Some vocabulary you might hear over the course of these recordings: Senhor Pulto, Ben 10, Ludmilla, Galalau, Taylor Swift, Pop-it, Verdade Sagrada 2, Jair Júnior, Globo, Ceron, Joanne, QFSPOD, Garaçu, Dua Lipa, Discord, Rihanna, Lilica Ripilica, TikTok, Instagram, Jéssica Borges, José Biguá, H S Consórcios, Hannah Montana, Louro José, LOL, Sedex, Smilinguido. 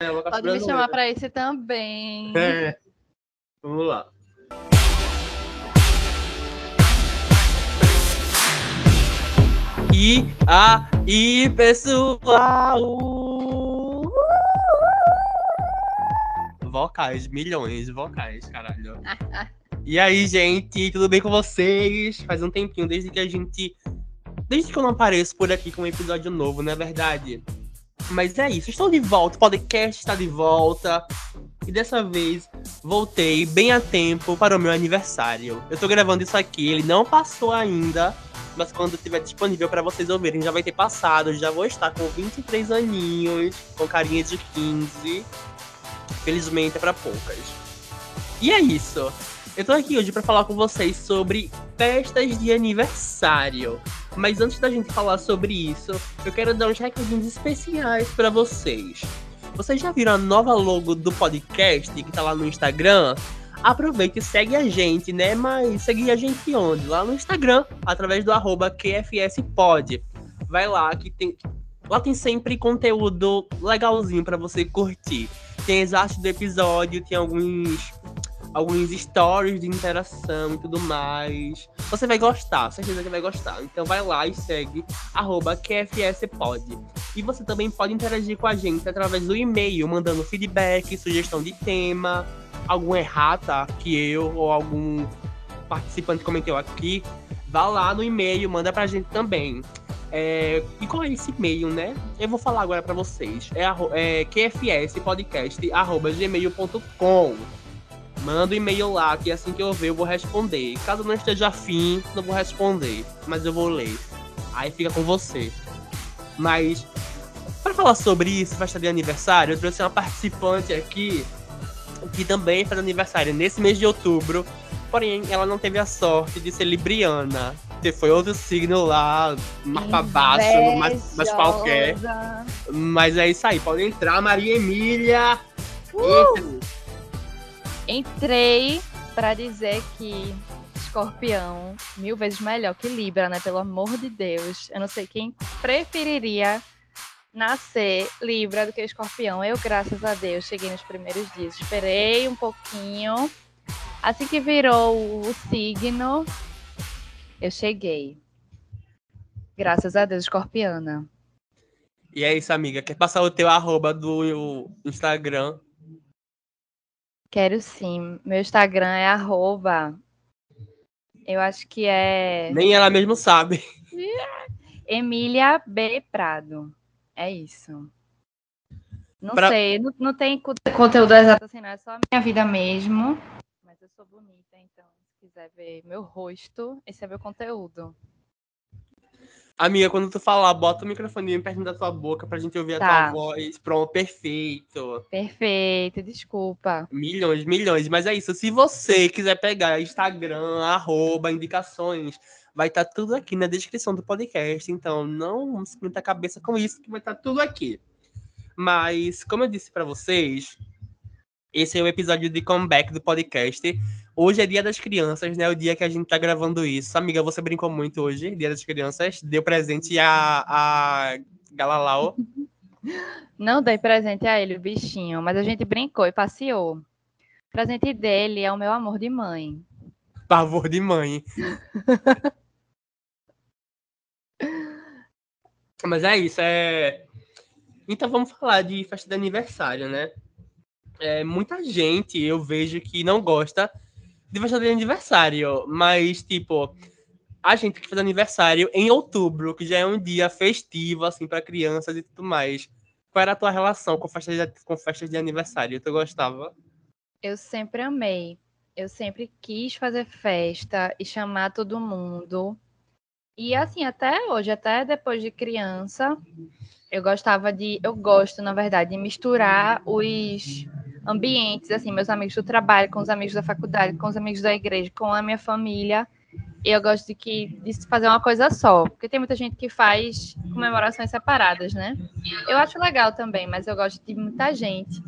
Pode me chamar pra esse também. É. Vamos lá. E aí, pessoal! Vocais, milhões de vocais, caralho. E aí, gente, tudo bem com vocês? Faz um tempinho desde que eu não apareço por aqui com um episódio novo, não é verdade? Mas é isso, estou de volta, o podcast está de volta. E dessa vez, voltei bem a tempo para o meu aniversário. Eu tô gravando isso aqui, ele não passou ainda. Mas quando estiver disponível para vocês ouvirem, já vai ter passado. Já vou estar com 23 aninhos, com carinha de 15. Felizmente é para poucas. E é isso. Eu tô aqui hoje para falar com vocês sobre festas de aniversário. Mas antes da gente falar sobre isso, eu quero dar uns recadinhos especiais para vocês. Vocês já viram a nova logo do podcast que tá lá no Instagram? Aproveita e segue a gente, né? Mas seguir a gente onde? Lá no Instagram, através do @QFSPOD. Vai lá, que tem... Lá tem sempre conteúdo legalzinho pra você curtir. Tem as artes do episódio, tem alguns stories de interação e tudo mais. Você vai gostar, certeza que vai gostar. Então vai lá e segue @QFSPod. E você também pode interagir com a gente através do e-mail, mandando feedback, sugestão de tema, alguma errata que eu ou algum participante comentou aqui. Vá lá no e-mail, manda pra gente também. E qual é esse e-mail, né? Eu vou falar agora pra vocês. É qfspodcast@gmail.com. Manda o e-mail lá, que assim que eu ver, eu vou responder. Caso não esteja afim, não vou responder, mas eu vou ler. Aí fica com você. Mas, para falar sobre isso, festa de aniversário, eu trouxe uma participante aqui, que também faz aniversário nesse mês de outubro. Porém, ela não teve a sorte de ser libriana. Foi outro signo lá, mapa baixo, mas qualquer. Mas é isso aí, pode entrar, Maria Emília. Entrei pra dizer que Escorpião, 1000 vezes melhor que Libra, né? Pelo amor de Deus. Eu não sei quem preferiria nascer Libra do que Escorpião. Eu, graças a Deus, cheguei nos primeiros dias. Esperei um pouquinho. Assim que virou o signo, eu cheguei. Graças a Deus, escorpiana. E é isso, amiga. Quer passar o teu arroba do Instagram? Quero sim. Meu Instagram é @. Eu acho que é... Nem ela mesmo sabe. Emília B. Prado. É isso. Não sei. Não tem conteúdo exato assim, não. É só a minha vida mesmo. Mas eu sou bonita, então se quiser ver meu rosto, esse é meu conteúdo. Amiga, quando tu falar, bota o microfone perto da tua boca pra gente ouvir tá. A tua voz. Pronto, perfeito. Perfeito, desculpa. Milhões. Mas é isso, se você quiser pegar Instagram, @ indicações, vai estar tudo aqui na descrição do podcast. Então, não se meta a cabeça com isso, que vai estar tudo aqui. Mas, como eu disse pra vocês, esse é o episódio de comeback do podcast. Hoje é Dia das Crianças, né? O dia que a gente tá gravando isso. Amiga, você brincou muito hoje, Dia das Crianças. Deu presente a Galalau? Não dei presente a ele, o bichinho. Mas a gente brincou e passeou. O presente dele é o meu amor de mãe. Pavor de mãe. Mas é isso. Então vamos falar de festa de aniversário, né? Muita gente eu vejo que não gosta de festa de aniversário, mas, tipo, a gente que faz aniversário em outubro, que já é um dia festivo, assim, pra crianças e tudo mais. Qual era a tua relação com festas de aniversário? Tu gostava? Eu sempre amei. Eu sempre quis fazer festa e chamar todo mundo. E, assim, até hoje, até depois de criança, eu gosto, na verdade, de misturar os ambientes, assim, meus amigos do trabalho, com os amigos da faculdade, com os amigos da igreja, com a minha família. Eu gosto de fazer uma coisa só, porque tem muita gente que faz comemorações separadas, né? Eu acho legal também, mas eu gosto de muita gente.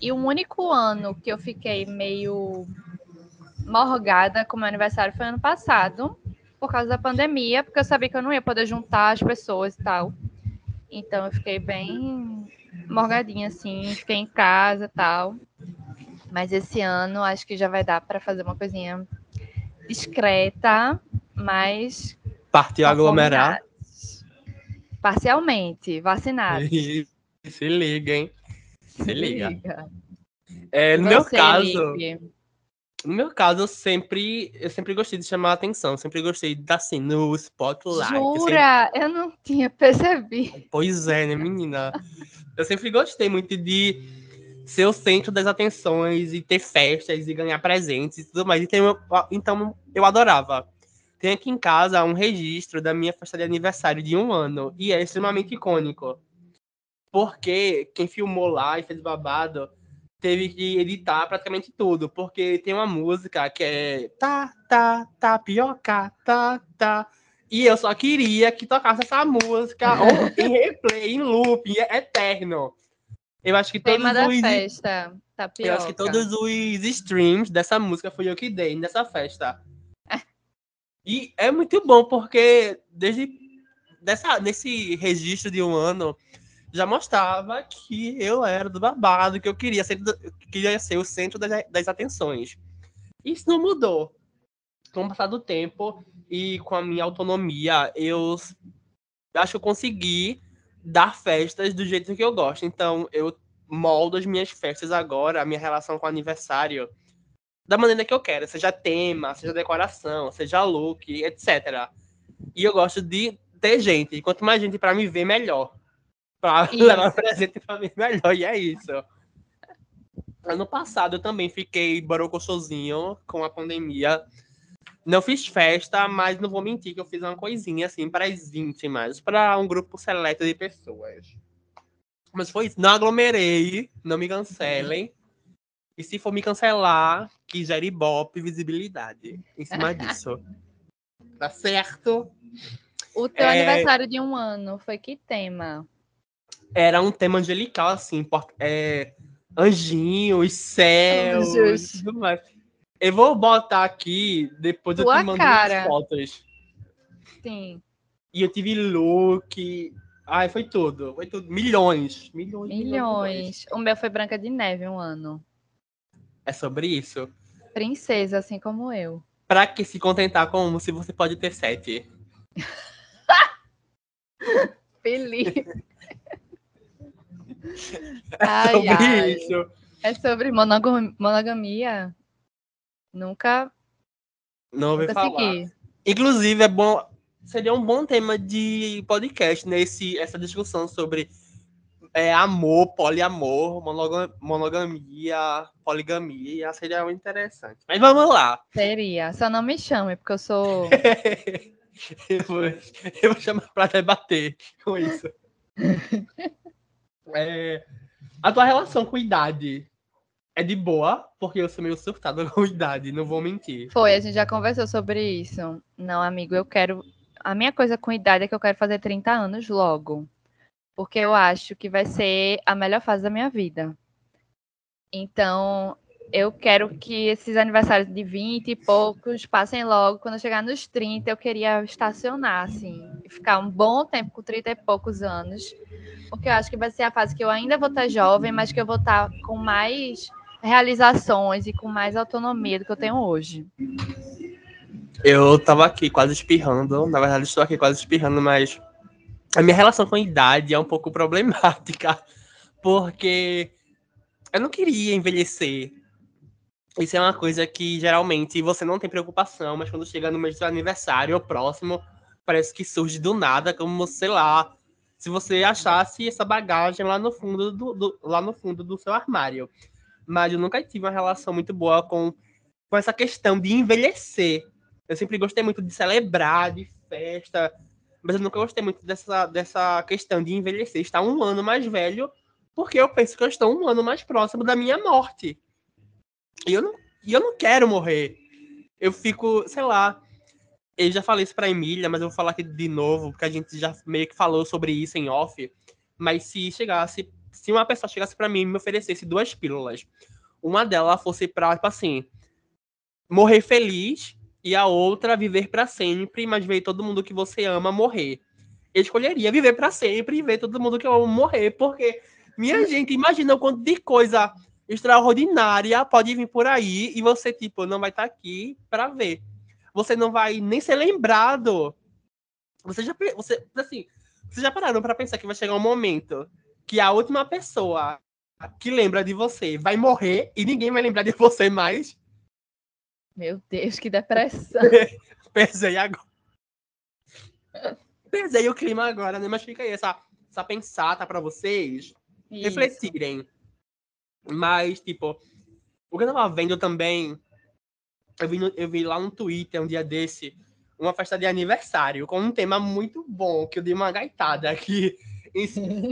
E o único ano que eu fiquei meio morgada com o meu aniversário foi ano passado, por causa da pandemia, porque eu sabia que eu não ia poder juntar as pessoas e tal. Então eu fiquei bem morgadinha, assim, fiquei em casa e tal. Mas esse ano acho que já vai dar para fazer uma coisinha discreta, mas... Partiu aglomerar. Parcialmente, vacinados. Se liga, hein? Se liga. É, no meu caso... Ligue. No meu caso, eu sempre gostei de chamar a atenção. Sempre gostei de dar, assim, no spotlight. Jura? Eu não tinha percebido. Pois é, né, menina? Eu sempre gostei muito de ser o centro das atenções e ter festas e ganhar presentes e tudo mais. Então, eu adorava. Tem aqui em casa um registro da minha festa de aniversário de 1 ano. E é extremamente icônico. Porque quem filmou lá e fez babado... teve que editar praticamente tudo, porque tem uma música que é tapioca, tá. E eu só queria que tocasse essa música em replay, em looping, eterno. Eu acho que tema da festa, tapioca. Eu acho que todos os streams dessa música foi eu que dei nessa festa. E é muito bom, porque nesse registro de 1 ano... já mostrava que eu era do babado, que eu queria ser o centro das atenções. Isso não mudou. Com o passar do tempo e com a minha autonomia, eu acho que eu consegui dar festas do jeito que eu gosto. Então, eu moldo as minhas festas agora, a minha relação com o aniversário, da maneira que eu quero. Seja tema, seja decoração, seja look, etc. E eu gosto de ter gente. Quanto mais gente pra me ver, melhor. Pra isso. Levar presente pra mim melhor, e é isso. Ano passado eu também fiquei borocochozinho com a pandemia. Não fiz festa, mas não vou mentir que eu fiz uma coisinha assim para as íntimas, para um grupo seleto de pessoas. Mas foi isso, não aglomerei, não me cancelem. E se for me cancelar, que gere ibope e visibilidade em cima disso. Tá certo? O teu aniversário de 1 ano foi que tema? Era um tema angelical, assim, anjinhos, céus, tudo mais. Eu vou botar aqui, depois tua eu te mando as fotos. Sim. E eu tive look, ai, foi tudo, milhões. O meu foi Branca de Neve, 1 ano. É sobre isso? Princesa, assim como eu. Pra que se contentar com um, se você pode ter 7? Feliz. É sobre isso. É sobre monogamia. Não ouvi falar. Seguir. Inclusive, seria um bom tema de podcast, né? Essa discussão sobre amor, poliamor, monogamia, poligamia. Seria muito interessante. Mas vamos lá. Seria. Só não me chame, porque eu sou... eu vou chamar pra debater com isso. A tua relação com idade é de boa, porque eu sou meio surtada com idade, não vou mentir. Foi, a gente já conversou sobre isso. Não, amigo, a minha coisa com idade é que eu quero fazer 30 anos logo, porque eu acho que vai ser a melhor fase da minha vida. Então, eu quero que esses aniversários de 20 e poucos passem logo. Quando eu chegar nos 30, eu queria estacionar, assim, e ficar um bom tempo com 30 e poucos anos. Porque eu acho que vai ser a fase que eu ainda vou estar jovem, mas que eu vou estar com mais realizações e com mais autonomia do que eu tenho hoje. Eu tava aqui quase espirrando. Na verdade, estou aqui quase espirrando, mas a minha relação com a idade é um pouco problemática. Porque eu não queria envelhecer. Isso é uma coisa que, geralmente, você não tem preocupação, mas quando chega no mês do aniversário ou próximo, parece que surge do nada, como, sei lá, se você achasse essa bagagem lá no fundo do seu armário. Mas eu nunca tive uma relação muito boa com essa questão de envelhecer. Eu sempre gostei muito de celebrar, de festa, mas eu nunca gostei muito dessa questão de envelhecer, estar 1 ano mais velho, porque eu penso que eu estou 1 ano mais próximo da minha morte. E eu não quero morrer. Eu fico, sei lá... Eu já falei isso pra Emília, mas eu vou falar aqui de novo, porque a gente já meio que falou sobre isso em off. Mas se uma pessoa chegasse pra mim e me oferecesse 2 pílulas, uma delas fosse pra, tipo assim, morrer feliz, e a outra viver pra sempre, mas ver todo mundo que você ama morrer. eu escolheria viver pra sempre e ver todo mundo que eu morrer, porque, minha gente, imagina o quanto de coisa extraordinária pode vir por aí e você, tipo, não vai estar aqui pra ver. Você não vai nem ser lembrado. Vocês já pararam pra pensar que vai chegar um momento que a última pessoa que lembra de você vai morrer e ninguém vai lembrar de você mais? Meu Deus, que depressão. Pesei agora. Pesei o clima agora, né? Mas fica aí essa pensata pra vocês refletirem. Mas, tipo, o que eu tava vendo também, eu vi lá no Twitter um dia desse, uma festa de aniversário com um tema muito bom, que eu dei uma gaitada aqui.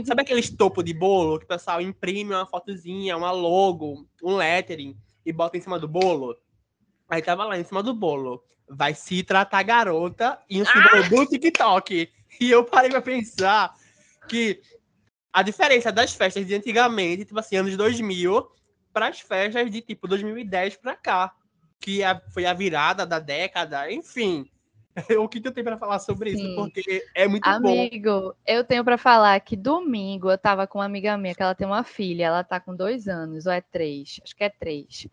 Sabe aquele estopo de bolo que o pessoal imprime uma fotozinha, uma logo, um lettering e bota em cima do bolo? Aí tava lá em cima do bolo, vai se tratar garota, e um símbolo do TikTok. E eu parei pra pensar que a diferença das festas de antigamente, tipo assim, anos 2000, pras festas de tipo 2010 pra cá, que foi a virada da década, enfim. O que eu tenho pra falar sobre isso? Porque é muito bom. Amigo, eu tenho pra falar que domingo eu tava com uma amiga minha, que ela tem uma filha, ela tá com 2 anos, ou é 3, acho que é 3.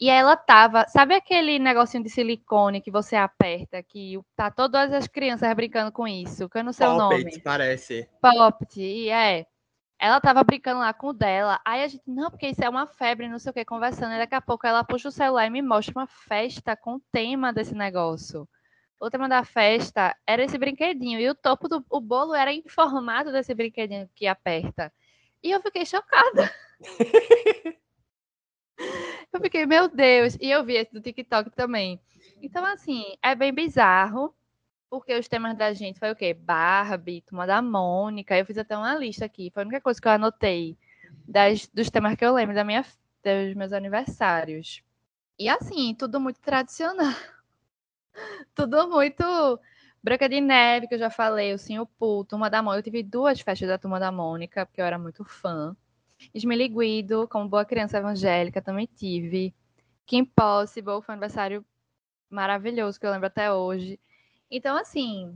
E ela tava, sabe aquele negocinho de silicone que você aperta, que tá todas as crianças brincando com isso, que eu não sei o nome. Pop-it, parece. Pop-it, é. Ela tava brincando lá com o dela, aí a gente, não, porque isso é uma febre, não sei o que, conversando, e daqui a pouco ela puxa o celular e me mostra uma festa com o tema desse negócio. O tema da festa era esse brinquedinho, e o topo do o bolo era em formato desse brinquedinho que aperta. E eu fiquei chocada. Eu fiquei, meu Deus, e eu vi esse do TikTok também. Então, assim, é bem bizarro, porque os temas da gente foi o quê? Barbie, Tuma da Mônica, eu fiz até uma lista aqui, foi a única coisa que eu anotei dos temas que eu lembro dos meus aniversários. E assim, tudo muito tradicional. Tudo muito Branca de Neve, que eu já falei, o Senhor Pulto, Tuma da Mônica. Eu tive 2 festas da Tuma da Mônica, porque eu era muito fã. Smilinguido, como boa criança evangélica, também tive. Kim Possible, foi um aniversário maravilhoso, que eu lembro até hoje. Então, assim,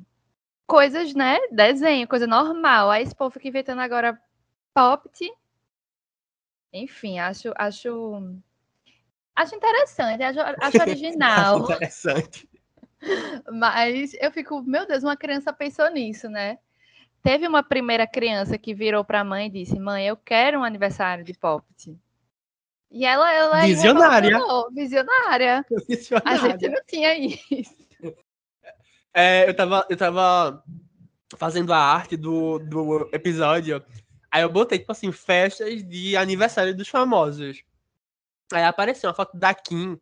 coisas, né? Desenho, coisa normal. Aí esse povo fica inventando agora pop-it. Enfim, acho interessante, acho original. Acho interessante. Mas eu fico, meu Deus, uma criança pensou nisso, né? Teve uma primeira criança que virou pra mãe e disse, mãe, eu quero um aniversário de Pop-it. E ela visionária. Visionária. A gente não tinha isso. É, eu tava fazendo a arte do episódio, aí eu botei, tipo assim, festas de aniversário dos famosos. Aí apareceu uma foto da Kim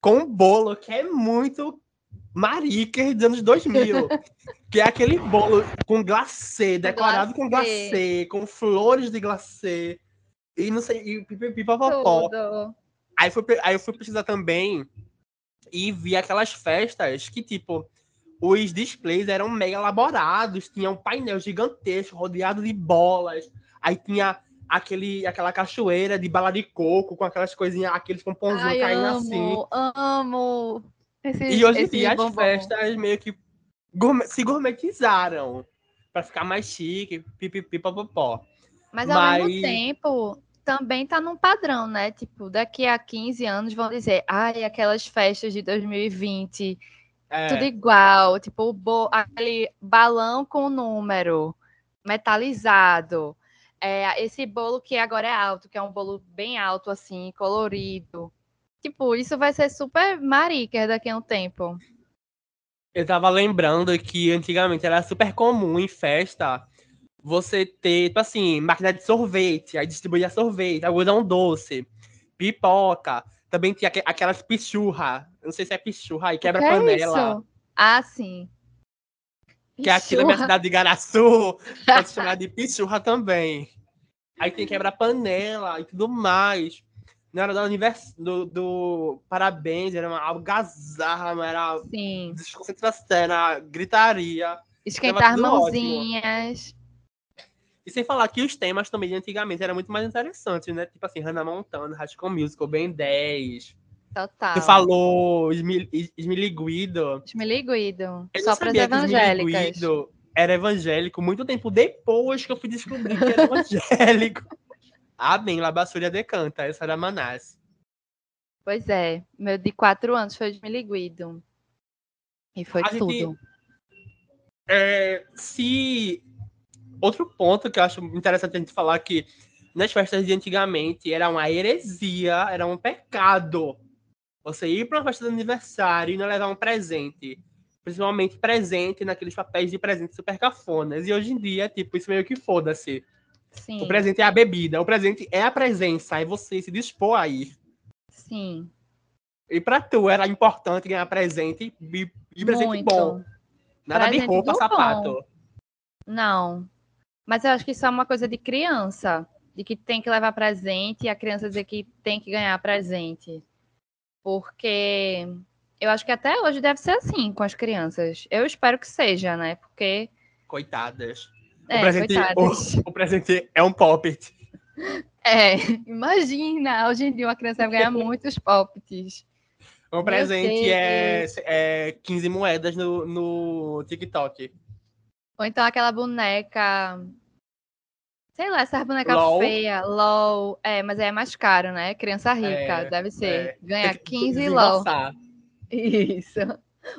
com um bolo que é muito marica dos anos 2000. Que é aquele bolo com glacê, decorado com glacê, com flores de glacê. E não sei, e pipipipopopó. Aí eu fui pesquisar também e vi aquelas festas que, tipo, os displays eram mega elaborados, tinha um painel gigantesco rodeado de bolas. Aí tinha aquela cachoeira de bala de coco com aquelas coisinhas, aqueles pomponzinhos caindo assim. Amo! E hoje em dia as festas meio que se gourmetizaram pra ficar mais chique, pipipipopopó. Mas ao mesmo tempo, também tá num padrão, né? Tipo, daqui a 15 anos vão dizer, ai, aquelas festas de 2020, tudo igual, tipo, aquele balão com número metalizado. Esse bolo que agora é alto, que é um bolo bem alto, assim, colorido. Tipo, isso vai ser super marica daqui a um tempo. Eu tava lembrando que antigamente era super comum em festa você ter, tipo assim, máquina de sorvete, aí distribuía sorvete, algodão doce, pipoca. Também tinha aquelas pichurra. Não sei se é pichurra, aí quebra-panela. É sim. Pichurra. Que é aqui na minha cidade de Garaçu, pode chamar de pichurra também. Aí tem quebra-panela e tudo mais. Na hora do parabéns, era uma algazarra, era desconcentração, era gritaria. Esquentar mãozinhas. Ótimo. E sem falar que os temas também de antigamente eram muito mais interessantes, né? Tipo assim, Hannah Montana, High School Musical, Ben 10. Total. Tu falou Smilinguido. Smilinguido. Só para as evangélicas. era evangélico muito tempo depois que eu fui descobrir que era evangélico. Amém, La Basúria decanta, essa era a Numanice. Pois é, meu de 4 anos foi Smilinguido. E foi a tudo. Gente, outro ponto que eu acho interessante a gente falar que nas festas de antigamente era uma heresia, era um pecado. Você ir para uma festa de aniversário e não levar um presente. Principalmente presente naqueles papéis de presente super cafonas. E hoje em dia, tipo, isso meio que foda-se. Sim. O presente é a bebida, o presente é a presença, é você se dispor a ir. Sim. E pra tu era importante ganhar presente e presente muito bom. Nada presente de roupa, sapato. Bom. Não. Mas eu acho que isso é uma coisa de criança. De que tem que levar presente e a criança dizer que tem que ganhar presente. Porque eu acho que até hoje deve ser assim com as crianças. Eu espero que seja, né? Porque... Coitadas. Coitadas. O presente é um Pop-it. É, imagina, hoje em dia uma criança vai ganhar muitos Pop-its. O presente é 15 moedas no TikTok. Ou então aquela boneca, sei lá, essa boneca LOL. Feia, LOL. É, mas é mais caro, né? Criança rica, deve ser. Ganhar 15 LOL. Isso.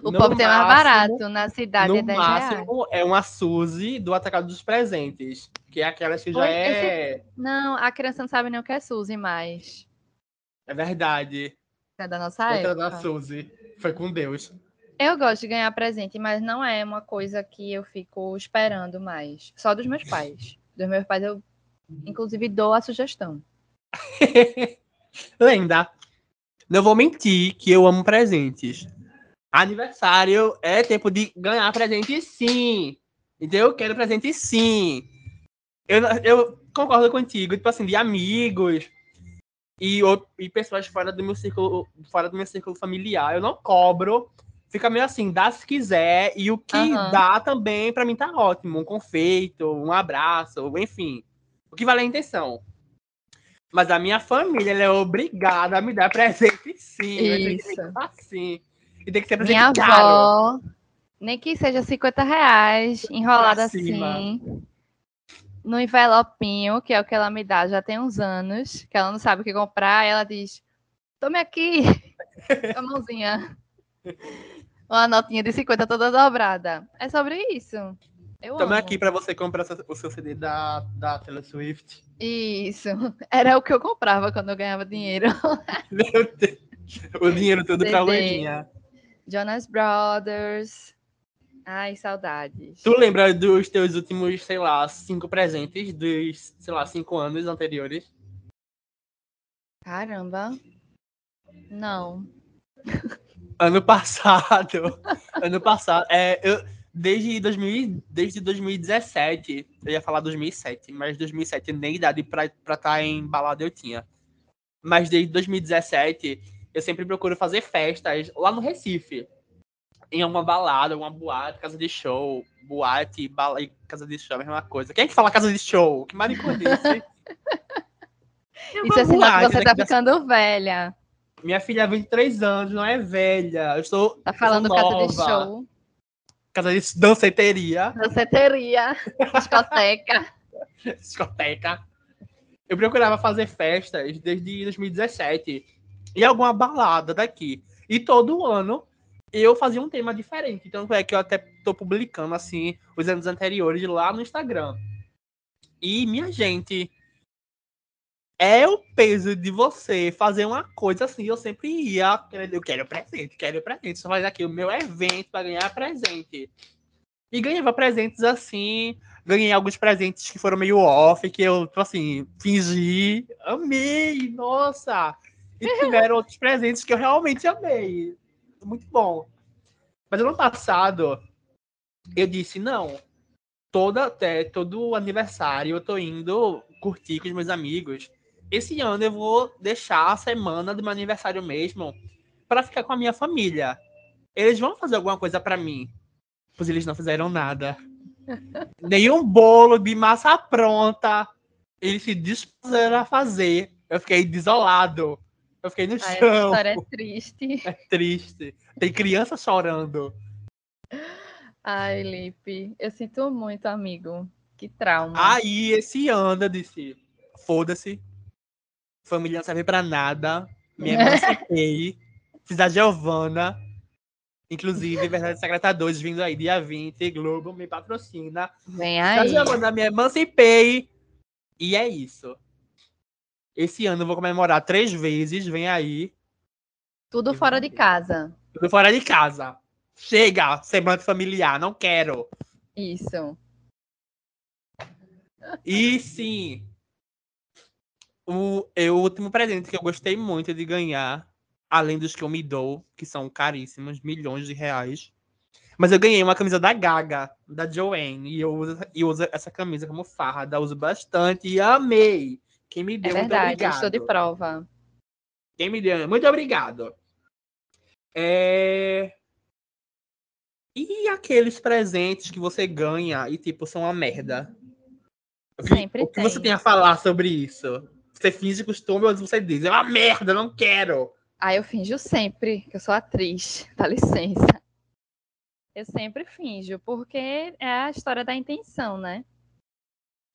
O Pop-it é mais barato, na cidade é 10 reais. No máximo é uma Suzy do Atacado dos Presentes. Que é aquelas que já Não, a criança não sabe nem o que é Suzy mais. É verdade. É da nossa época. Outra da Suzy. Foi com Deus. Eu gosto de ganhar presente, mas não é uma coisa que eu fico esperando mais. Só dos meus pais. Dos meus pais eu, inclusive, dou a sugestão. Lenda. Não vou mentir que eu amo presentes. Aniversário é tempo de ganhar presente, sim. Então eu quero presente, sim. Eu concordo contigo, tipo assim, de amigos e pessoas fora do meu círculo familiar. Eu não cobro, fica meio assim, dá se quiser, e o que dá também, pra mim, tá ótimo. Um confeito, um abraço, enfim. O que vale a intenção. Mas a minha família, ela é obrigada a me dar presente, sim. Isso. Assim. E tem que ser presente minha caro. Avó, nem que seja 50 reais, enrolado assim. No envelopinho, que é o que ela me dá já tem uns anos, que ela não sabe o que comprar, ela diz, tome aqui, com a mãozinha. Uma notinha de 50 toda dobrada. É sobre isso. Eu tome amo. Aqui pra você comprar o seu CD da Taylor Swift. Isso. Era o que eu comprava quando eu ganhava dinheiro. Meu Deus. O dinheiro todo CD. Pra loirinha. Jonas Brothers... Ai, saudades. Tu lembra dos teus últimos, sei lá, 5 presentes dos, sei lá, 5 anos anteriores? Caramba. Não. Ano passado. Desde 2017, eu ia falar 2007, mas 2007 nem idade pra tá em balada eu tinha. Mas desde 2017, eu sempre procuro fazer festas lá no Recife. Em uma balada, uma boate, casa de show, boate, bala e casa de show, a mesma coisa. Quem é que fala casa de show? Que mariconice. Isso é sinal que você tá ficando velha. Minha filha, 23 anos, não é velha. Eu estou. Tá falando nova. Casa de show. Casa de danceteria. Danceteria. Discoteca. Discoteca. Eu procurava fazer festas desde 2017. E alguma balada daqui. E todo ano. Eu fazia um tema diferente, então é que eu até tô publicando, assim, os anos anteriores lá no Instagram. E, minha gente, é o peso de você fazer uma coisa assim, eu sempre ia, eu quero presente, só fazer aqui o meu evento pra ganhar presente. E ganhava presentes assim, ganhei alguns presentes que foram meio off, que eu, assim, fingi, amei, nossa! E tiveram outros presentes que eu realmente amei. Muito bom. Mas ano passado, eu disse, não. Todo aniversário eu tô indo curtir com os meus amigos. Esse ano eu vou deixar a semana do meu aniversário mesmo pra ficar com a minha família. Eles vão fazer alguma coisa pra mim. Pois eles não fizeram nada. Nenhum bolo de massa pronta. Eles se dispuseram a fazer. Eu fiquei desolado. Eu fiquei no chão. Essa história é triste. É triste. Tem criança chorando. Ai, Lipe, eu sinto muito, amigo. Que trauma. Aí, esse ano eu disse, foda-se. Família não serve pra nada. Me emancipei. Fiz a Giovana. Inclusive, Verdade Sagrada 2 vindo aí, dia 20. Globo me patrocina. Vem aí. Fiz a Giovana, me emancipei. E é isso. Esse ano eu vou comemorar 3 vezes. Vem aí. Tudo fora de casa. Tudo fora de casa. Chega, semblante familiar, não quero. Isso. E sim, o último presente que eu gostei muito de ganhar, além dos que eu me dou, que são caríssimos, milhões de reais, mas eu ganhei uma camisa da Gaga, da Joanne, e eu uso essa camisa como farda, uso bastante e amei. Quem me deu, é verdade, muito obrigado. Estou de prova. Quem me deu, muito obrigado. E aqueles presentes que você ganha e, tipo, são uma merda. Sempre o que você tem a falar sobre isso? Você finge costume ou você diz, é uma merda, não quero. Ah, eu finjo sempre, que eu sou atriz, dá licença. Eu sempre finjo, porque é a história da intenção, né?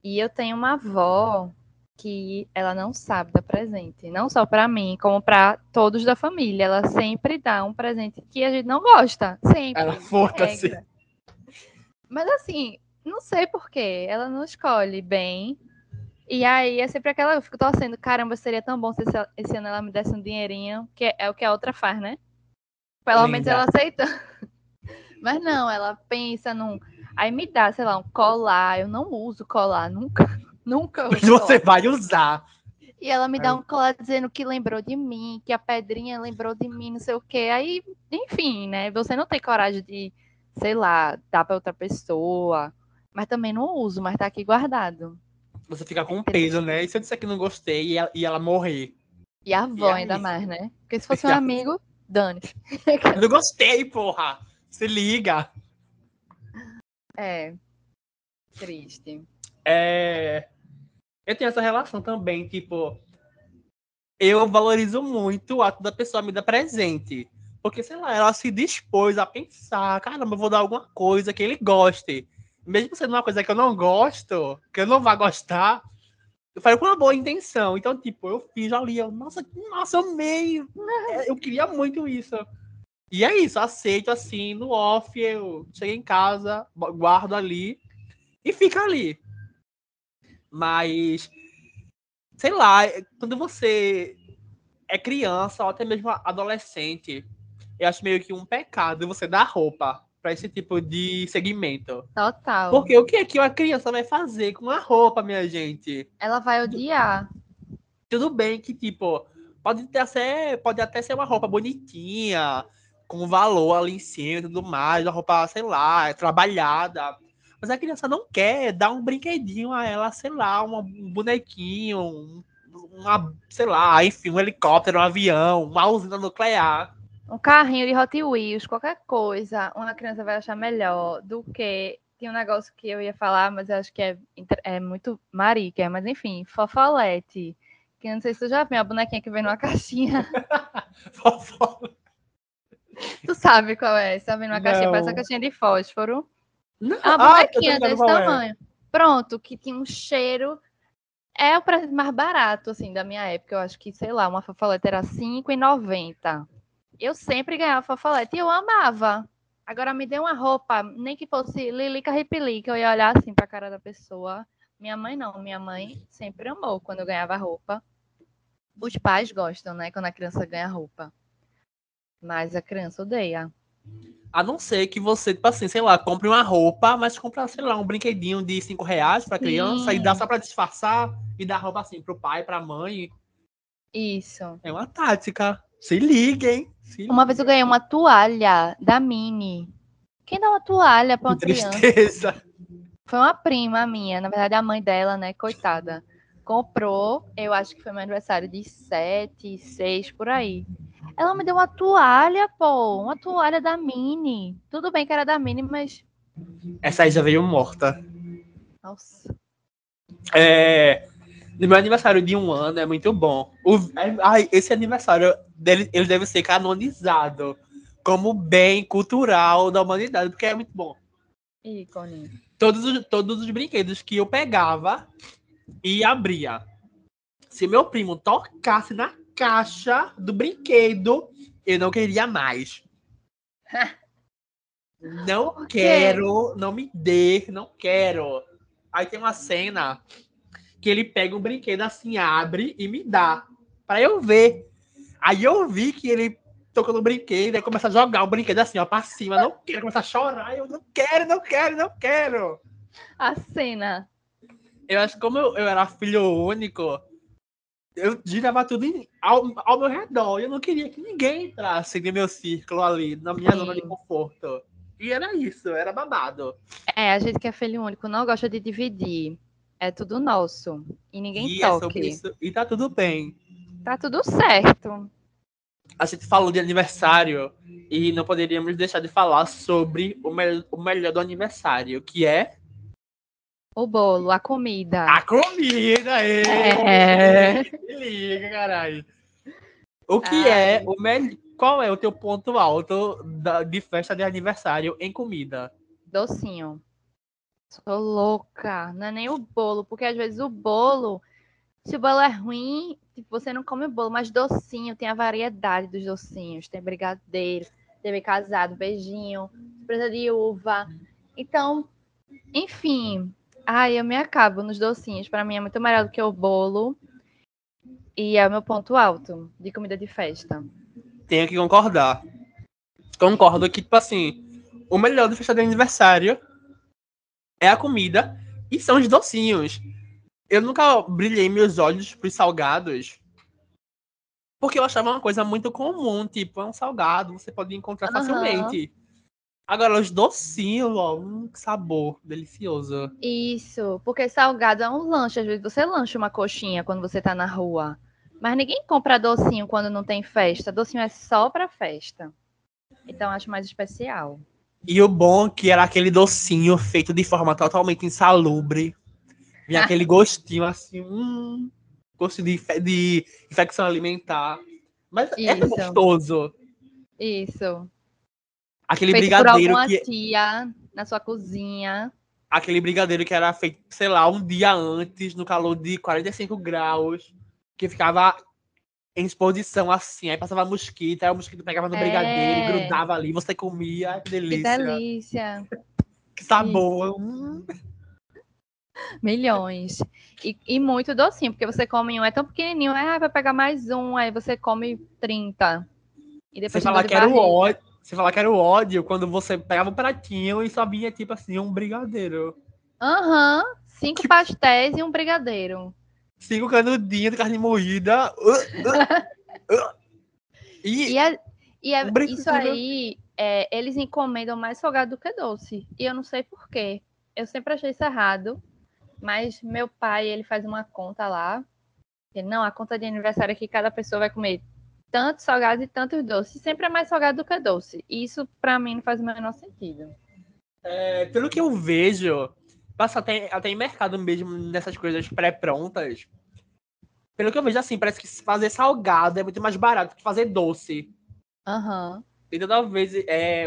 E eu tenho uma avó que ela não sabe dar presente. Não só pra mim, como pra todos da família. Ela sempre dá um presente que a gente não gosta. Sempre. Ela foca assim. Mas assim, não sei porquê. Ela não escolhe bem. E aí é sempre aquela... Eu fico torcendo. Caramba, seria tão bom se esse ano ela me desse um dinheirinho. Que é o que a outra faz, né? Pelo menos ela aceita. Mas não, ela pensa num... Aí me dá, sei lá, um colar. Eu não uso colar nunca. Nunca usou. Você vai usar. E ela me dá um colar dizendo que lembrou de mim, que a pedrinha lembrou de mim, não sei o quê. Aí, enfim, né? Você não tem coragem de, sei lá, dar pra outra pessoa. Mas também não uso, mas tá aqui guardado. Você fica com um peso, né? E se eu disser que não gostei e ela morrer? E a avó ainda mais, né? Porque se fosse um amigo, dane-se. Eu não gostei, porra! Se liga! É. Triste. É... Eu tenho essa relação também, tipo, eu valorizo muito o ato da pessoa me dar presente. Porque, sei lá, ela se dispôs a pensar, caramba, eu vou dar alguma coisa que ele goste. Mesmo sendo uma coisa que eu não gosto, que eu não vá gostar, eu falei com uma boa intenção. Então, tipo, eu fiz ali, nossa, amei, eu queria muito isso. E é isso, aceito assim, no off, eu chego em casa, guardo ali e fica ali. Mas, sei lá, quando você é criança ou até mesmo adolescente, eu acho meio que um pecado você dar roupa pra esse tipo de segmento. Total. Porque o que é que uma criança vai fazer com a roupa, minha gente? Ela vai odiar. Tudo bem que, tipo, pode até ser uma roupa bonitinha, com valor ali em cima e tudo mais, uma roupa, sei lá, trabalhada. Mas a criança não quer dar um brinquedinho a ela, sei lá, um bonequinho, sei lá, enfim, um helicóptero, um avião, uma usina nuclear. Um carrinho de Hot Wheels, qualquer coisa, uma criança vai achar melhor do que... Tem um negócio que eu ia falar, mas eu acho que é muito marica, mas enfim, fofolete. Que não sei se tu já viu, uma bonequinha que vem numa caixinha. Fofolete. Tu sabe qual é? Você tá vendo uma caixinha, parece uma caixinha de fósforo. Não. A bonequinha desse tamanho. Pronto, que tinha um cheiro. É o presente mais barato, assim, da minha época. Eu acho que, sei lá, uma fofolete era R$5,90. Eu sempre ganhava fofolete e eu amava. Agora me deu uma roupa, nem que fosse Lilica Ripilica, eu ia olhar assim pra cara da pessoa. Minha mãe não, minha mãe sempre amou quando eu ganhava roupa. Os pais gostam, né, quando a criança ganha roupa. Mas a criança odeia. A não ser que você, tipo assim, sei lá, compre uma roupa, mas comprar, sei lá, um brinquedinho de R$5 pra criança. Sim. E dá só pra disfarçar e dar roupa assim pro pai, pra mãe. Isso. É uma tática. Se liga, hein? Uma vez eu ganhei uma toalha da Minnie. Quem dá uma toalha pra uma criança? Tristeza. Foi uma prima minha, na verdade a mãe dela, né, coitada. Comprou, eu acho que foi meu aniversário de 7, 6, por aí. Ela me deu uma toalha, pô. Uma toalha da Minnie. Tudo bem que era da Minnie, mas... Essa aí já veio morta. Nossa. No meu aniversário de 1 ano é muito bom. Esse aniversário, ele deve ser canonizado como bem cultural da humanidade, porque é muito bom. Ícone. Todos os brinquedos que eu pegava e abria. Se meu primo tocasse na caixa do brinquedo, eu não queria mais. Não quero, não me dê, não quero. Aí tem uma cena que ele pega um brinquedo assim, abre e me dá, pra eu ver. Aí eu vi que ele tocou no brinquedo e começa a jogar o brinquedo assim, ó, pra cima. Não quero, começa a chorar. Eu não quero. A cena. Eu acho que como eu era filho único, eu girava tudo ao meu redor. Eu não queria que ninguém entrasse no meu círculo ali, na minha zona de conforto. E era isso, era babado. É, a gente que é filho único não gosta de dividir. É tudo nosso. E ninguém toca. E tá tudo bem. Tá tudo certo. A gente falou de aniversário e não poderíamos deixar de falar sobre o melhor do aniversário, que é... o bolo, a comida. A comida, liga, caralho. O que é o melhor... Qual é o teu ponto alto de festa de aniversário em comida? Docinho. Sou louca. Não é nem o bolo, porque às vezes o bolo... se o bolo é ruim, tipo, você não come o bolo, mas docinho, tem a variedade dos docinhos. Tem brigadeiro, tem casado, beijinho, surpresa de uva. Então, enfim... ai, eu me acabo nos docinhos. Pra mim é muito melhor do que o bolo. E é o meu ponto alto de comida de festa. Tenho que concordar. Concordo que, tipo assim, o melhor de festa de aniversário é a comida e são os docinhos. Eu nunca brilhei meus olhos pros salgados porque eu achava uma coisa muito comum. Tipo, é um salgado, você pode encontrar facilmente. Agora, os docinhos, ó, um sabor delicioso. Isso, porque salgado é um lanche. Às vezes você lancha uma coxinha quando você tá na rua. Mas ninguém compra docinho quando não tem festa. Docinho é só pra festa. Então, acho mais especial. E o bom é que era aquele docinho feito de forma totalmente insalubre. Vinha aquele gostinho assim, gostinho de infecção alimentar. Mas é gostoso. Isso. Aquele feito brigadeiro por alguma tia na sua cozinha. Aquele brigadeiro que era feito, sei lá, um dia antes, no calor de 45 graus, que ficava em exposição assim, aí passava mosquito, aí o mosquito pegava no brigadeiro, grudava ali, você comia, que delícia. Que delícia. Que sabor. Milhões. E muito docinho, porque você come um, é tão pequenininho, vai pegar mais um, aí você come 30. E depois você fala que era o ódio. Você fala que era o ódio quando você pegava um pratinho e só vinha, tipo assim, um brigadeiro. Aham. 5 pastéis e um brigadeiro. 5 canudinhos de carne moída. Isso aí, eles encomendam mais salgado do que doce. E eu não sei por quê. Eu sempre achei isso errado. Mas meu pai, ele faz uma conta lá. Ele, não, a conta de aniversário é que cada pessoa vai comer tanto salgado e tantos doces. Sempre é mais salgado do que doce. Isso, pra mim, não faz o menor sentido. É, pelo que eu vejo, passa até em mercado mesmo, nessas coisas pré-prontas. Pelo que eu vejo, assim, parece que fazer salgado é muito mais barato que fazer doce. Aham. E toda vez,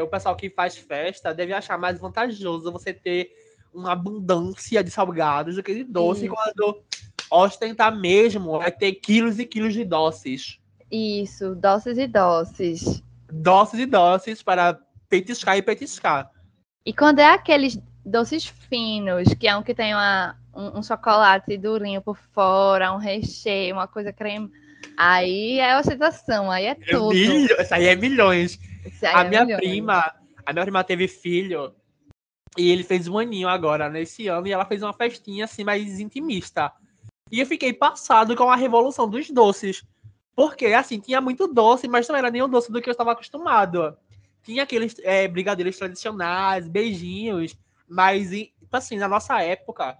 o pessoal que faz festa deve achar mais vantajoso você ter uma abundância de salgados do que de doce. Isso. Quando ostentar mesmo, vai ter quilos e quilos de doces. Isso, doces e doces. Doces e doces para petiscar e petiscar. E quando é aqueles doces finos, que é um que tem um chocolate durinho por fora, um recheio, uma coisa creme, aí é ostentação, aí é tudo. Isso aí é milhões. Aí a minha prima teve filho e ele fez um aninho agora, nesse ano, e ela fez uma festinha assim mais intimista. E eu fiquei passado com a revolução dos doces. Porque, assim, tinha muito doce, mas não era nenhum doce do que eu estava acostumado. Tinha aqueles brigadeiros tradicionais, beijinhos, mas, assim, na nossa época,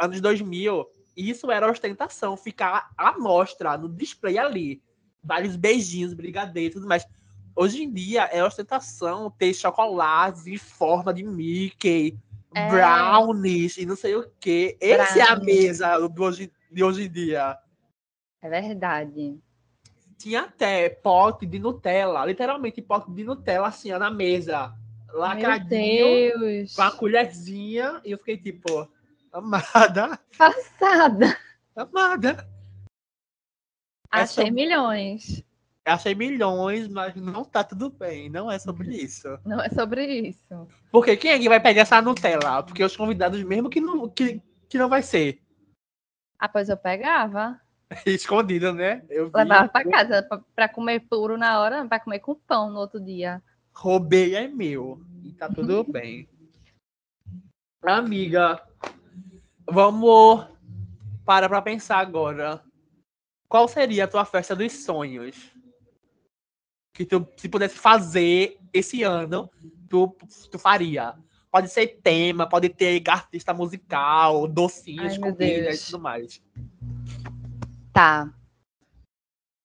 anos 2000, isso era ostentação, ficar à mostra, no display ali. Vários beijinhos, brigadeiros e tudo mais. Hoje em dia, é ostentação ter chocolates em forma de Mickey, brownies e não sei o quê. Essa é a mesa de hoje em dia. É verdade. Tinha até pote de Nutella, literalmente pote de Nutella assim, ó, na mesa. lacradinho, com a colherzinha, e eu fiquei tipo, amada. Passada. Amada. Achei milhões. Achei milhões, mas não tá tudo bem. Não é sobre isso. Não é sobre isso. Porque quem é que vai pegar essa Nutella? Porque os convidados mesmo que não vai ser. Ah, pois eu pegava. Escondida, né? Eu levava pra casa pra comer puro na hora, pra comer com pão no outro dia. Roubei é meu. E tá tudo bem. Amiga, vamos parar pra pensar agora. Qual seria a tua festa dos sonhos? Que tu, se pudesse fazer esse ano, tu faria. Pode ser tema, pode ter artista musical, docinhos, comidas e tudo mais. Tá.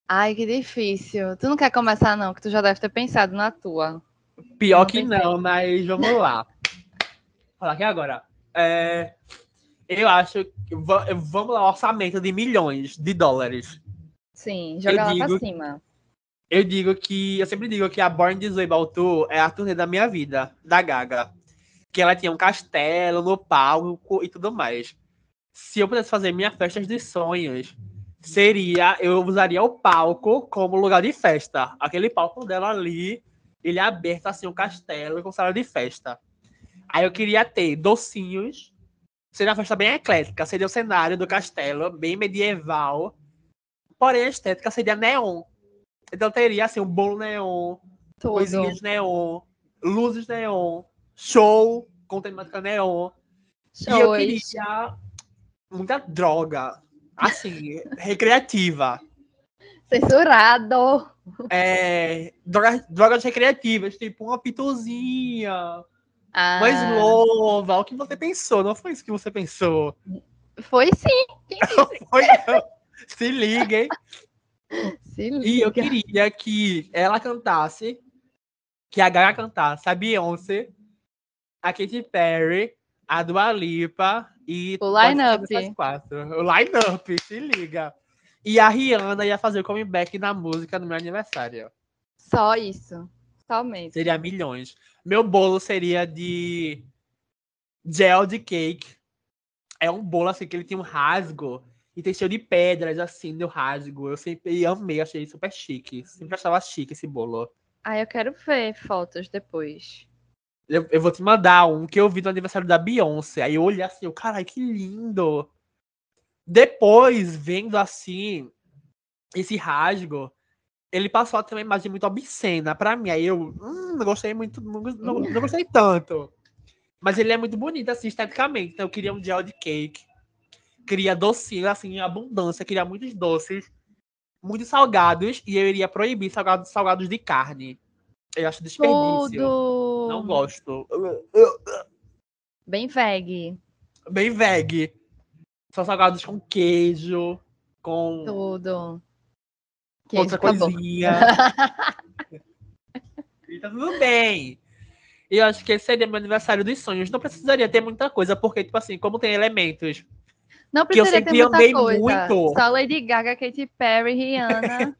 Ai, que difícil. Tu não quer começar, não, que tu já deve ter pensado na tua. Pior que não, mas vamos lá. Vou falar aqui agora. Eu acho que vamos lá, orçamento de milhões de dólares. Sim, joga lá pra cima. Eu sempre digo que a Born Disabled Tour é a turnê da minha vida, da Gaga. Que ela tinha um castelo no palco e tudo mais. Se eu pudesse fazer minha festa dos sonhos, eu usaria o palco como lugar de festa. Aquele palco dela ali, ele é aberto assim, um castelo com sala de festa. Aí eu queria ter docinhos. Seria uma festa bem eclética, seria o cenário do castelo, bem medieval. Porém, a estética seria neon. Então teria, assim, um bolo neon, tudo. Coisinhas neon, luzes neon, show com temática neon. Shows. E eu queria muita droga, assim, recreativa. Censurado! Drogas recreativas, tipo uma pituzinha... Mas louva, o que você pensou? Não foi isso que você pensou? Foi sim. Foi, não. Se liga, hein? Se liga. E eu queria que ela cantasse, que a Gaga cantasse, a Beyoncé, a Katy Perry, a Dua Lipa e... O line-up. O line-up, se liga. E a Rihanna ia fazer o comeback na música no meu aniversário. Só isso. Totalmente. Seria milhões. Meu bolo seria de gel de cake. É um bolo assim que ele tem um rasgo e tem cheio de pedras assim no rasgo. Eu sempre amei, achei super chique. Sempre achava chique esse bolo. Ah, eu quero ver fotos depois. Eu vou te mandar um que eu vi no aniversário da Beyoncé. Aí eu olhei assim, caralho, que lindo. Depois, vendo assim esse rasgo, ele passou a ter uma imagem muito obscena pra mim. Aí eu não gostei muito, não gostei tanto. Mas ele é muito bonito, assim, esteticamente. Então eu queria um gel de cake. Queria docinho, assim, em abundância. Queria muitos doces, muitos salgados. E eu iria proibir salgados de carne. Eu acho desperdício. Tudo. Não gosto. Bem veg. Bem veg. Só salgados com queijo, com... Tudo. Outra coisinha. E tá tudo bem. Eu acho que esse seria meu aniversário dos sonhos. Não precisaria ter muita coisa, porque, tipo assim, como tem elementos. Não precisaria ter muita coisa. Muito... Só Lady Gaga, Katy Perry, Rihanna.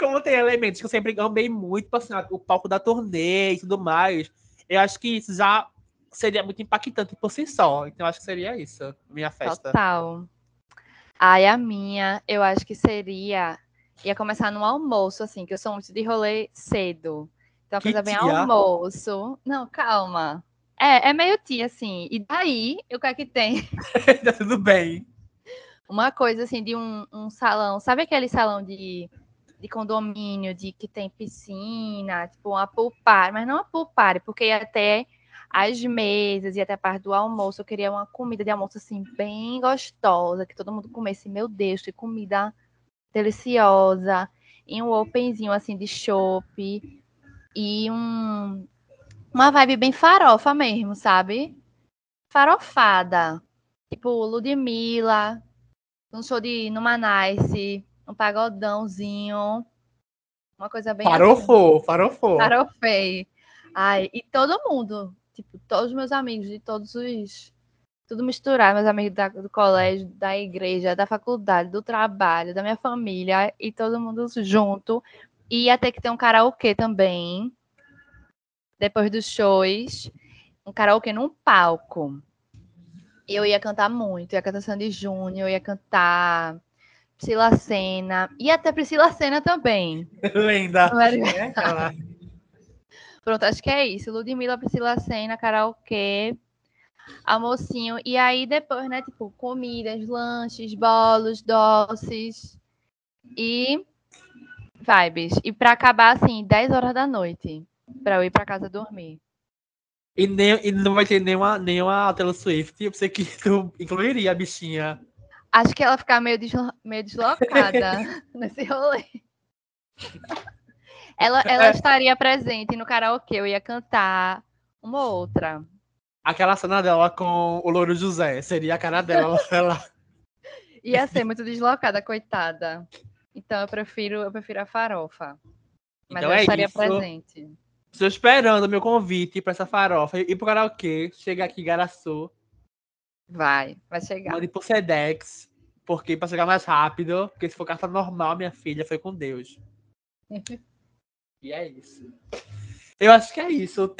Como tem elementos que eu sempre amei muito, tipo assim, o palco da turnê e tudo mais. Eu acho que isso já seria muito impactante por si só. Então, eu acho que seria isso, minha festa. Total. Ai, a minha, eu acho que seria. Ia começar no almoço, assim, que eu sou muito de rolê cedo. Então, a coisa bem almoço. Não, calma. É meio-dia, assim. E daí, o que é que tem? Tá tudo bem. Uma coisa, assim, de um salão. Sabe aquele salão de condomínio, de que tem piscina, tipo uma pool party? Mas não uma pool party, porque ia até as mesas, ia até a parte do almoço. Eu queria uma comida de almoço, assim, bem gostosa, que todo mundo comesse. Meu Deus, que comida... deliciosa, e um openzinho assim de chopp e uma vibe bem farofa mesmo, sabe? Farofada. Tipo Ludmilla, um show de Numanice, um pagodãozinho, uma coisa bem... Farofou. Farofei. Ai, e todo mundo, tipo, todos os meus amigos de todos os... Tudo misturar, meus amigos do colégio, da igreja, da faculdade, do trabalho, da minha família, e todo mundo junto. E ia ter que ter um karaokê também. depois dos shows, um karaokê num palco. Eu ia cantar muito, ia cantar Sandy Júnior, ia cantar Priscila Senna, e até Priscila Senna também. Lenda. Pronto, acho que é isso. Ludmilla, Priscila Senna, karaokê, almocinho. E aí depois, né, tipo, comidas, lanches, bolos, doces e vibes. E pra acabar, assim, 10 horas da noite, pra eu ir pra casa dormir. E não vai ter nenhuma Taylor Swift. Eu pensei que tu incluiria a bichinha. Acho que ela fica meio deslocada nesse rolê. Ela estaria presente no karaokê, eu ia cantar uma ou outra. Aquela cena dela com o Louro José, seria a cara dela. Ela... ia ser muito deslocada, coitada. Então eu prefiro a farofa. Mas então eu estaria presente. Estou esperando o meu convite para essa farofa e pro karaokê. Chegar aqui em Garaçu. Vai chegar. Mande por Sedex, porque pra chegar mais rápido, porque se for carta normal, minha filha, foi com Deus. E é isso. Eu acho que é isso.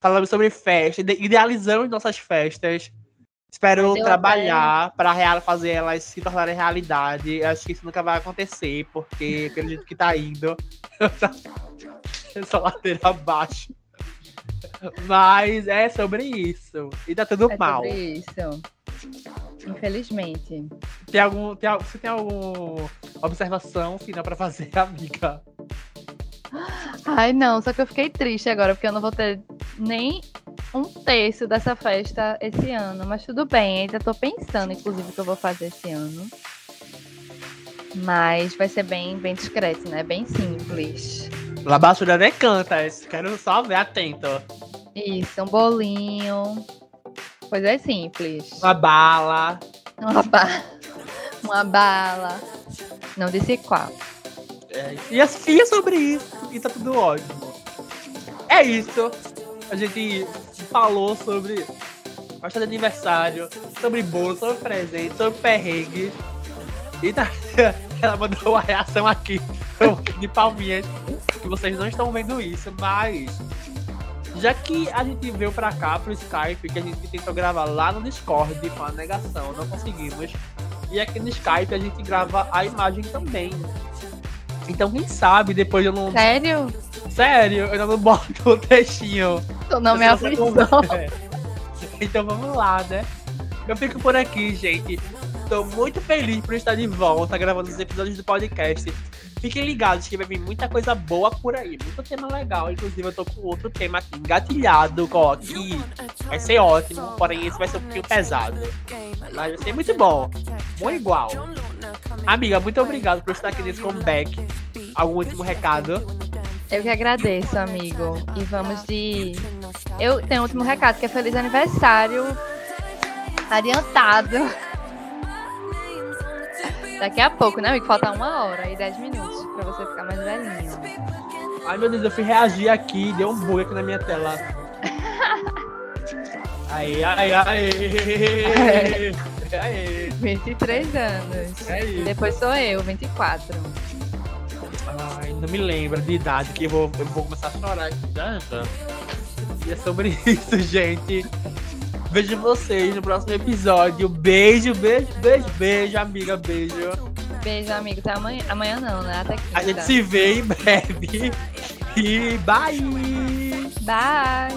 Falamos sobre festa, idealizamos nossas festas. Espero trabalhar para fazer elas se tornarem realidade. Eu acho que isso nunca vai acontecer, porque pelo jeito que tá indo, eu só ladeira abaixo. Mas é sobre isso. E tá tudo mal. É sobre isso. Infelizmente. Você tem alguma observação final pra fazer, amiga? Ai, não. Só que eu fiquei triste agora, porque eu não vou ter nem um terço dessa festa esse ano. Mas tudo bem. Ainda tô pensando, inclusive, o que eu vou fazer esse ano. Mas vai ser bem, bem discreto, né? Bem simples. Lá baixo nem canta, quero só ver atento. Isso, um bolinho. Coisa simples. Uma bala. Não disse qual. E sobre isso. E tá tudo ótimo. É isso. A gente falou sobre festa de aniversário, sobre bolo, sobre presente, sobre perrengue. E tá... ela mandou uma reação aqui de palminhas. Que vocês não estão vendo isso, mas já que a gente veio pra cá, pro Skype, que a gente tentou gravar lá no Discord com a negação, não conseguimos, e aqui no Skype a gente grava a imagem também. Então quem sabe depois eu não... Sério? Eu não boto o textinho. Tô na minha aflição. Então vamos lá, né? Eu fico por aqui, gente. Tô muito feliz por estar de volta gravando os episódios do podcast. Fiquem ligados que vai vir muita coisa boa por aí. Muito tema legal. Inclusive, eu tô com outro tema aqui engatilhado, ó, que vai ser ótimo. Porém, esse vai ser um pouquinho pesado. Mas vai ser muito bom. Bom igual. Amiga, muito obrigado por estar aqui nesse comeback. Algum último recado? Eu que agradeço, amigo. E vamos de... Eu tenho um último recado, que é feliz aniversário adiantado. Daqui a pouco, né, amigo? Falta 1h10min pra você ficar mais velhinho. Ai, meu Deus, eu fui reagir aqui, deu um bug aqui na minha tela. Ai. 23 anos. É isso. Depois sou eu, 24. Ai, não me lembro de idade, que eu vou começar a chorar aqui. E é sobre isso, gente. Vejo vocês no próximo episódio. Beijo, amiga. Beijo, amigo. Até amanhã. Amanhã não, né? Até quinta. A gente se vê em breve. E bye! Bye!